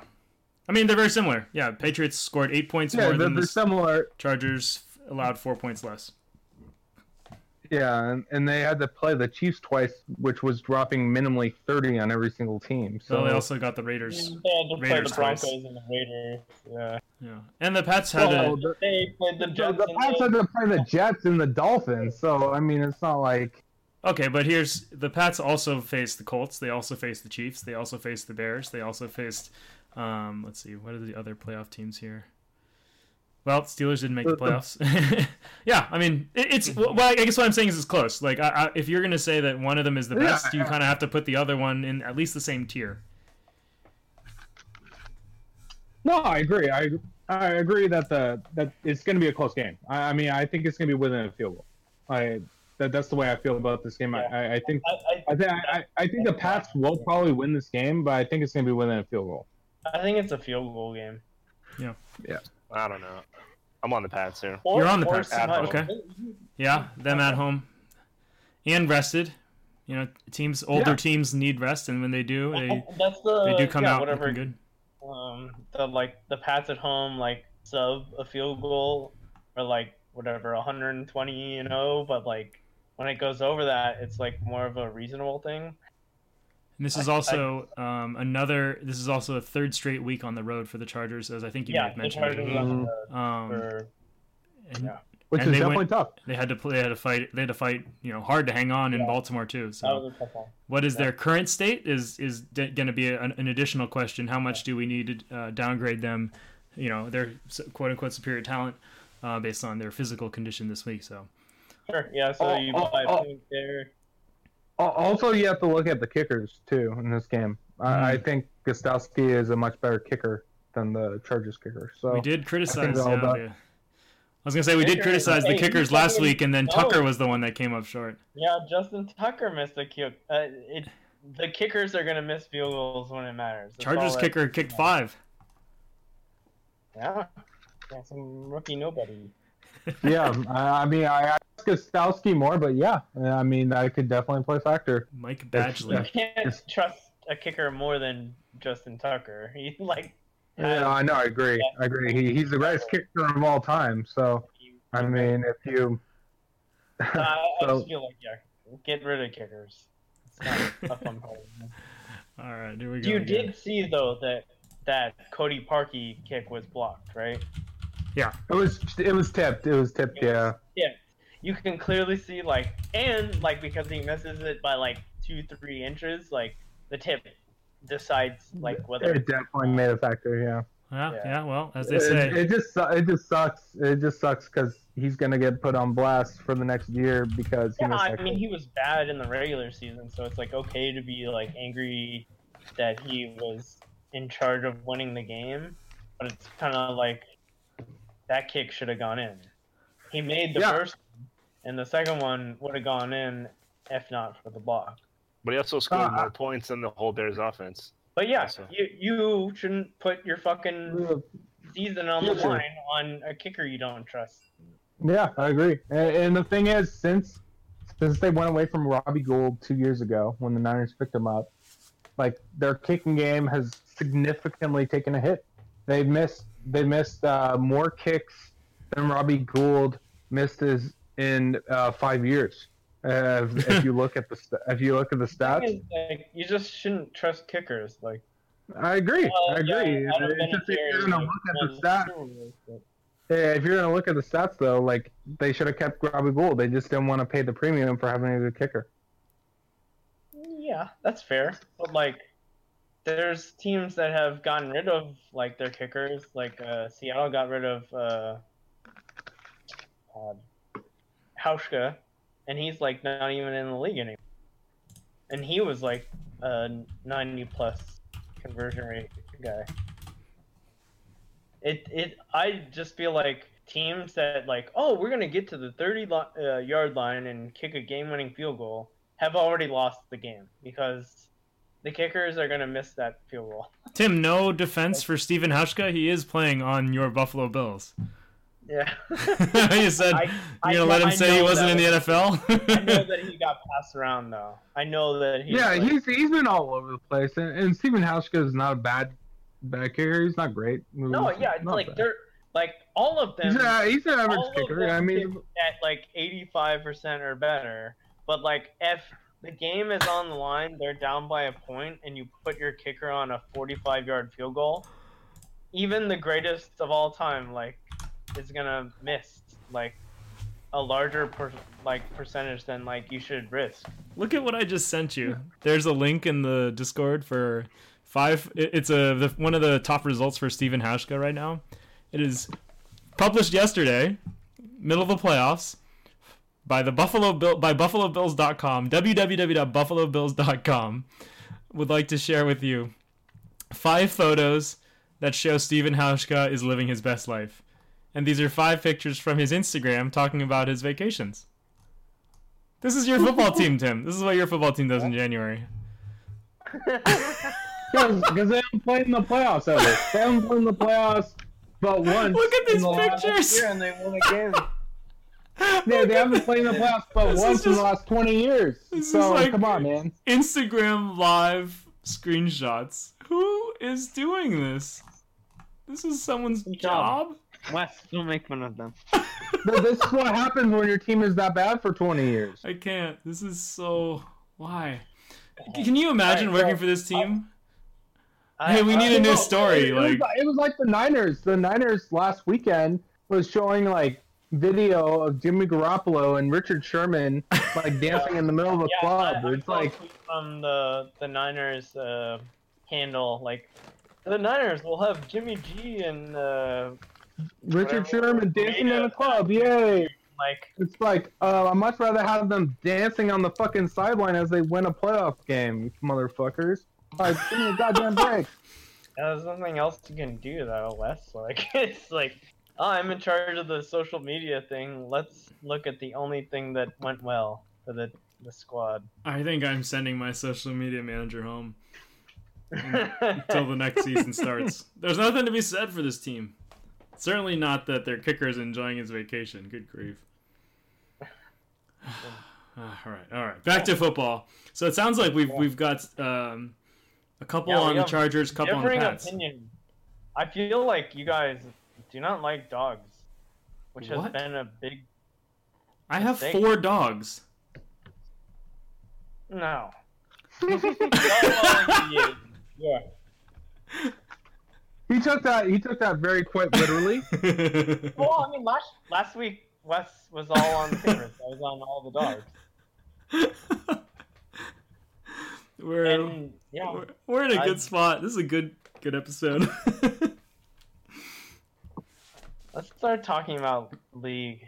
I mean, they're very similar. Yeah, Patriots scored eight points yeah, more than the similar. Chargers allowed four points less. Yeah, and, and they had to play the Chiefs twice, which was dropping minimally thirty on every single team. So well, they also got the Raiders. Yeah, they Raiders played the Broncos twice. And the Raiders. Yeah. Yeah, and the Pats had well, to. They played the Jets. The, the Pats had to play the Jets and the Dolphins. So I mean, it's not like. Okay, but here's the Pats also faced the Colts. They also faced the Chiefs. They also faced the Bears. They also faced. Um, let's see, what are the other playoff teams here? Well, Steelers didn't make the playoffs. yeah, I mean, it, it's well. I guess what I'm saying is it's close. Like, I, I, if you're gonna say that one of them is the best, yeah. you kind of have to put the other one in at least the same tier. No, I agree. I I agree that the that it's gonna be a close game. I, I mean, I think it's gonna be within a field goal. I that that's the way I feel about this game. Yeah. I, I think I I think, I, I, I think the Pats will probably win this game, but I think it's gonna be within a field goal. I think it's a field goal game. Yeah. Yeah. I don't know. I'm on the Pats here. Or, You're on the Pats. Okay. Yeah, them at home. And rested. You know, teams older yeah. teams need rest, and when they do, they That's the, they do come yeah, out whatever, looking good. Um, the like the Pats at home like sub a field goal or like whatever one hundred twenty and oh, but like when it goes over that, it's like more of a reasonable thing. And this is also I, I, um, another. This is also a third straight week on the road for the Chargers, as I think you yeah, might have mentioned. The Chargers on the, um, for, and, yeah, which and is definitely went, tough. They had to play. They had to fight. They had to fight. You know, hard to hang on yeah. in Baltimore too. So, what is yeah. their current state is is de- going to be a, an, an additional question. How much yeah. do we need to uh, downgrade them? You know, their quote unquote superior talent uh, based on their physical condition this week. So, sure, yeah. So oh, you oh, buy oh, point there. Also, you have to look at the kickers too in this game. Mm-hmm. I think Gostowski is a much better kicker than the Chargers kicker. So we did criticize. I, yeah, yeah. I was gonna say we did criticize the kickers last week, and then Tucker was the one that came up short. Yeah, Justin Tucker missed a kick. Uh, it, the kickers are gonna miss field goals when it matters. That's Chargers kicker it. kicked five. Yeah, yeah, some rookie nobody. yeah, I, I mean, I asked Gostowski more, but yeah, I mean, I could definitely play factor. Mike Badgley. You can't trust a kicker more than Justin Tucker. He like. Yeah, I know. I agree. I agree. He he's the greatest kicker of all time. So, I mean, if you. so, I just feel like yeah, get rid of kickers. It's not a fun problem. All right, here we go. You again. did see though that that Cody Parkey kick was blocked, right? Yeah, it was it was tipped. It was tipped. It was, yeah. Yeah, you can clearly see like and like because he misses it by like two three inches, like the tip decides like whether it definitely made a factor. Yeah. Yeah. Yeah. yeah well, as they say, it, it just it just sucks. It just sucks because he's gonna get put on blast for the next year because yeah. He I mean, he was bad in the regular season, so it's like okay to be like angry that he was in charge of winning the game, but it's kind of like. That kick should have gone in. He made the yeah. first one, and the second one would have gone in if not for the block. But he also scored uh, more points than the whole Bears offense. But yeah, also. you you shouldn't put your fucking season on the line on a kicker you don't trust. Yeah, I agree. And, and the thing is, since since they went away from Robbie Gould two years ago when the Niners picked him up, like their kicking game has significantly taken a hit. They've missed. They missed uh, more kicks than Robbie Gould missed his in uh, five years. Uh, if, if you look at the st- if you look at the stats, the is, like, you just shouldn't trust kickers. Like I agree, well, I agree. Yeah, it's just, if you're gonna look at the stats, yeah, if you're gonna look at the stats though, like they should have kept Robbie Gould. They just didn't want to pay the premium for having a good kicker. Yeah, that's fair, but like. There's teams that have gotten rid of like their kickers, like uh, Seattle got rid of uh, Hauschka, and he's like not even in the league anymore. And he was like a ninety plus conversion rate guy. It it I just feel like teams that like oh we're gonna get to the thirty yard line and kick a game-winning field goal have already lost the game because. The kickers are going to miss that field goal. Tim, no defense for Stephen Hauschka. He is playing on your Buffalo Bills. Yeah. You said I, you're going to let him I say he wasn't that, in the N F L? I know that he got passed around, though. I know that he Yeah, he's, he's been all over the place. And, and Stephen Hauschka is not a bad, bad kicker. He's not great. No, he's yeah. It's like, they're, like, all of them. He's, a, he's an average kicker. I mean, at, like, eighty-five percent or better. But, like, if... The game is on the line. They're down by a point, and you put your kicker on a forty-five yard field goal. Even the greatest of all time, like, is gonna miss like a larger per- like percentage than like you should risk. Look at what I just sent you. There's a link in the Discord for five. It's a the, one of the top results for Stephen Hauschka right now. It is published yesterday, middle of the playoffs. By the Buffalo Bill by buffalo bills dot com, w w w dot buffalo bills dot com, would like to share with you five photos that show Stephen Hauschka is living his best life, and these are five pictures from his Instagram talking about his vacations. This is your football team, Tim. This is what your football team does in January. Because they haven't played in the playoffs ever. They haven't played in the playoffs, but once. Look at these in the pictures. Year and they won a game. Yeah, they haven't played in the playoffs but this once just, in the last twenty years. So, like, come on, man. Instagram live screenshots. Who is doing this? This is someone's Good job? job? Wes, don't make fun of them. No, this is what happens when your team is that bad for twenty years. I can't. This is so... Why? Can you imagine right, working so, for this team? I, hey, we I, need I, a new know, story. It, like... it, was, it was like the Niners. The Niners last weekend was showing, like, video of Jimmy Garoppolo and Richard Sherman like dancing in the middle of a yeah, club. I, I it's like from the the Niners uh, handle, like the Niners will have Jimmy G and uh, Richard Sherman dancing in a club, yay! Like it's like, uh, I'd much rather have them dancing on the fucking sideline as they win a playoff game, motherfuckers. Like, give me a goddamn break. Yeah, there's nothing else you can do though, Wes. Like, it's like, oh, I'm in charge of the social media thing. Let's look at the only thing that went well for the the squad. I think I'm sending my social media manager home until the next season starts. There's nothing to be said for this team. Certainly not that their kicker is enjoying his vacation. Good grief. All right, all right. Back to football. So it sounds like we've yeah. we've got um, a couple yeah, on the Chargers, a couple on the Pats. Opinion. I feel like you guys do not like dogs, which what? has been a big. I have mistake. four dogs. No. yeah. yeah. He took that. He took that very quite literally. Well, I mean, last last week Wes was all on the favorites. I was on all the dogs. We're, and, yeah, we're we're in a I, good spot. This is a good good episode. Let's start talking about league.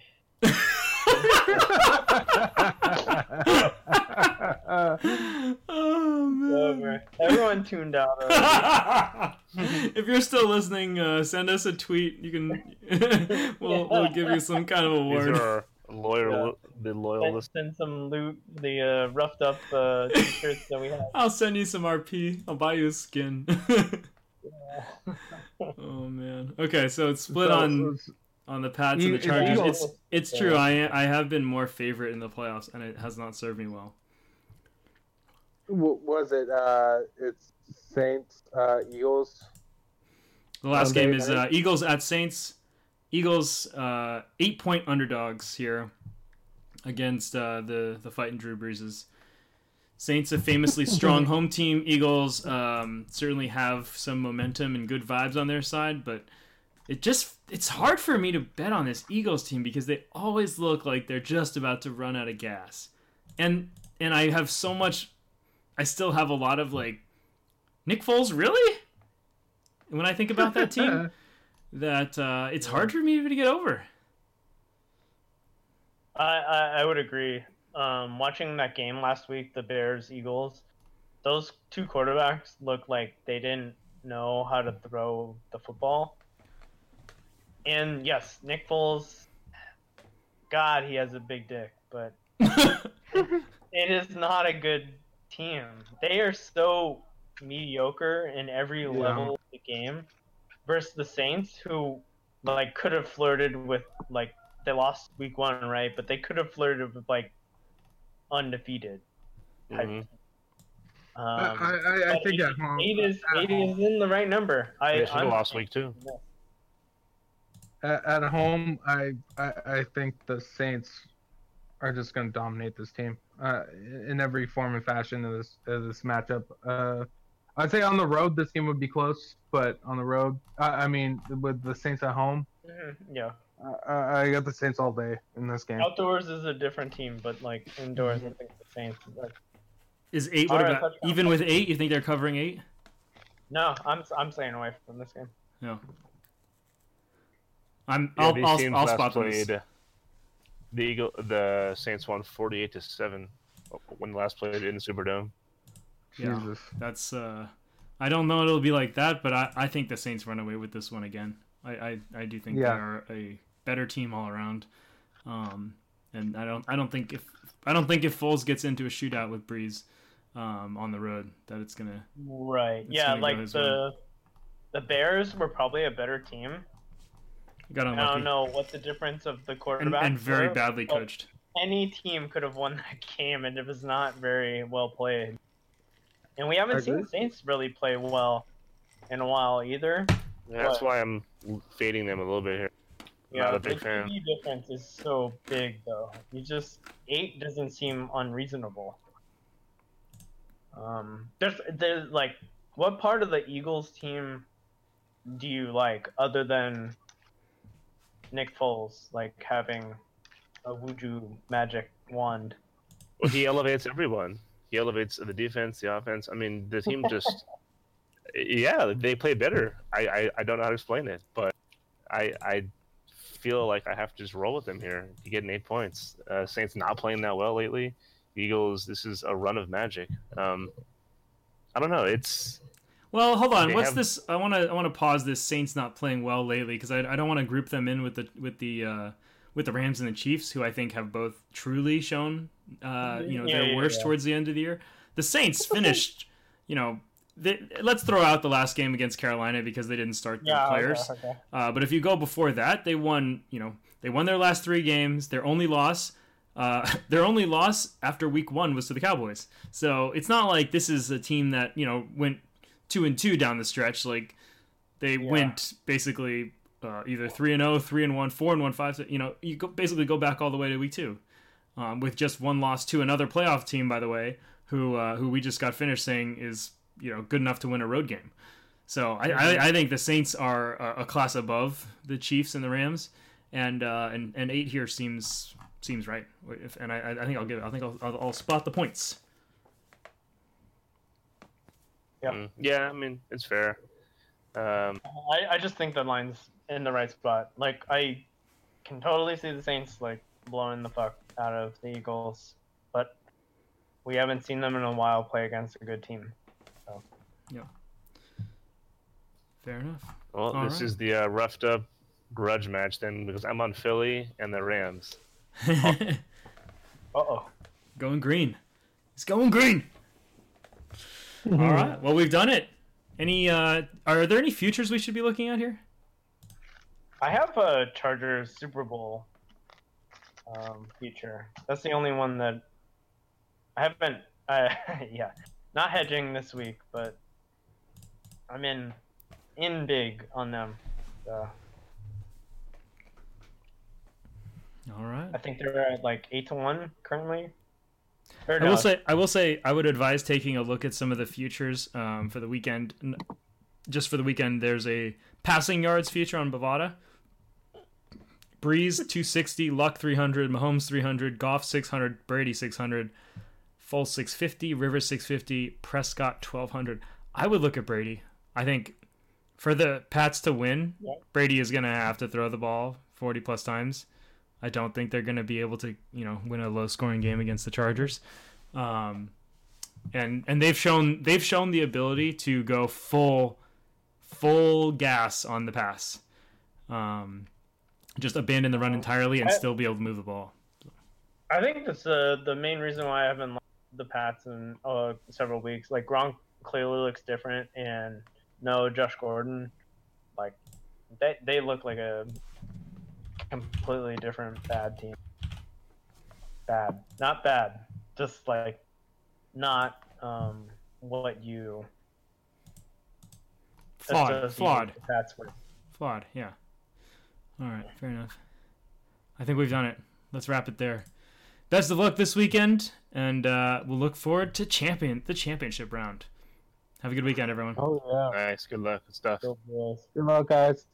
Oh, man. Everyone tuned out already. If you're still listening, uh, send us a tweet. You can we'll, yeah. we'll give you some kind of award. These are loyal, yeah. the loyalists. Send some loot, the uh, roughed up uh, t-shirts that we have. I'll send you some R P. I'll buy you a skin. Yeah. Oh man. Okay, so it's split so, on. So, On the Pats and the Chargers, it's it's true. I I have been more favorite in the playoffs, and it has not served me well. What was it? Uh, it's Saints, uh, Eagles. The last game is uh, Eagles at Saints. Eagles uh, eight point underdogs here against uh, the the fighting Drew Breeses. Saints, a famously strong home team. Eagles um, certainly have some momentum and good vibes on their side, but. It just it's hard for me to bet on this Eagles team because they always look like they're just about to run out of gas. And and I have so much I still have a lot of like Nick Foles, really? When I think about that team, that uh, it's hard for me to get over. I I, I would agree. Um, watching that game last week, the Bears, Eagles, those two quarterbacks looked like they didn't know how to throw the football. And yes, Nick Foles, God, he has a big dick, but it is not a good team. They are so mediocre in every yeah. level of the game versus the Saints, who like could have flirted with like they lost week one, right? But they could have flirted with like undefeated. Mm-hmm. Um, I, I, I think eight, that home, eight is eight home. is in the right number. They should have lost week two. Yeah. At home, I, I I think the Saints are just going to dominate this team uh, in every form and fashion of this of this matchup. Uh, I'd say on the road, this team would be close, but on the road, I, I mean, with the Saints at home, yeah, I, I got the Saints all day in this game. Outdoors is a different team, but like indoors, I think the Saints. Like... Is eight what about, even with eight? You think they're covering eight? No, I'm I'm staying away from this game. No. I'm, yeah, I'll, I'll, I'll spot played, this. The Eagle, the Saints won forty-eight to seven when last played in the Superdome. Yeah, Jesus. that's. Uh, I don't know it'll be like that, but I, I think the Saints run away with this one again. I, I, I do think yeah. they are a better team all around, um, and I don't I don't think if I don't think if Foles gets into a shootout with Breeze, um, on the road that it's gonna. Right. It's yeah, gonna like the way. the Bears were probably a better team. Got I don't know what the difference of the quarterback and, and very were. badly coached. Any team could have won that game, and it was not very well played. And we haven't Are seen the Saints really play well in a while either. Yeah, that's why I'm fading them a little bit here. I'm yeah, not a big the fan. T V difference is so big, though. You just eight doesn't seem unreasonable. Um, there's there's like, what part of the Eagles team do you like other than? Nick Foles, like having a voodoo magic wand. Well, he elevates everyone. He elevates the defense, the offense. I mean, the team just, yeah, they play better. I, I, I don't know how to explain it, but I I feel like I have to just roll with them here. You get an eight points. Uh, Saints not playing that well lately. Eagles, this is a run of magic. Um, I don't know. It's well. Hold on. What's have... this? I want to. I want to pause this. Saints not playing well lately because I I don't want to group them in with the with the uh, with the Rams and the Chiefs, who I think have both truly shown uh, you know yeah, their yeah, worst yeah. towards the end of the year. The Saints finished. You know, they, let's throw out the last game against Carolina because they didn't start their yeah, players. Okay, okay. Uh, but if you go before that, they won. You know, they won their last three games. Their only loss. Uh, their only loss after week one was to the Cowboys. So it's not like this is a team that, you know, went two and two down the stretch. Like they yeah. went basically uh, either three and oh, three and one, four and one, five. You know, you go, basically go back all the way to week two um, with just one loss to another playoff team, by the way, who, uh, who we just got finished saying is, you know, good enough to win a road game. So I, I, I think the Saints are a class above the Chiefs and the Rams, and, uh, and, and eight here seems, Seems right, if, and I, I think I'll give it. I think I'll, I'll, I'll spot the points. Yeah, mm, yeah. I mean, it's fair. Um, I, I just think the line's in the right spot. Like, I can totally see the Saints like blowing the fuck out of the Eagles, but we haven't seen them in a while play against a good team. So. Yeah. Fair enough. Well, All this right. is the uh, roughed up grudge match then, because I'm on Philly and the Rams. uh oh, going green. It's going green. All right. Well, we've done it. Any? Uh, are there any futures we should be looking at here? I have a Chargers Super Bowl um, future. That's the only one that I haven't. Uh, yeah, not hedging this week, but I'm in in big on them. So. All right. I think they're at like eight to one currently. No. I will say, I will say, I would advise taking a look at some of the futures um, for the weekend. Just for the weekend, there's a passing yards future on Bovada. Breeze two sixty, Luck three hundred, Mahomes three hundred, Goff six hundred, Brady six hundred, Foles six fifty, Rivers six fifty, Prescott twelve hundred. I would look at Brady. I think for the Pats to win, yeah. Brady is going to have to throw the ball forty plus times. I don't think they're going to be able to, you know, win a low-scoring game against the Chargers, um, and and they've shown they've shown the ability to go full full gas on the pass, um, just abandon the run entirely and I, still be able to move the ball. So. I think that's the uh, the main reason why I haven't liked the Pats in uh, several weeks. Like Gronk clearly looks different, and no Josh Gordon, like they they look like a. completely different bad team. Bad. Not bad. Just like not um, what you... Flawed. Flawed. That's what... Flawed, yeah. All right, fair enough. I think we've done it. Let's wrap it there. Best of luck this weekend, and uh, we'll look forward to champion the championship round. Have a good weekend, everyone. Oh, yeah. Nice. Good luck. Good stuff. Good luck, guys.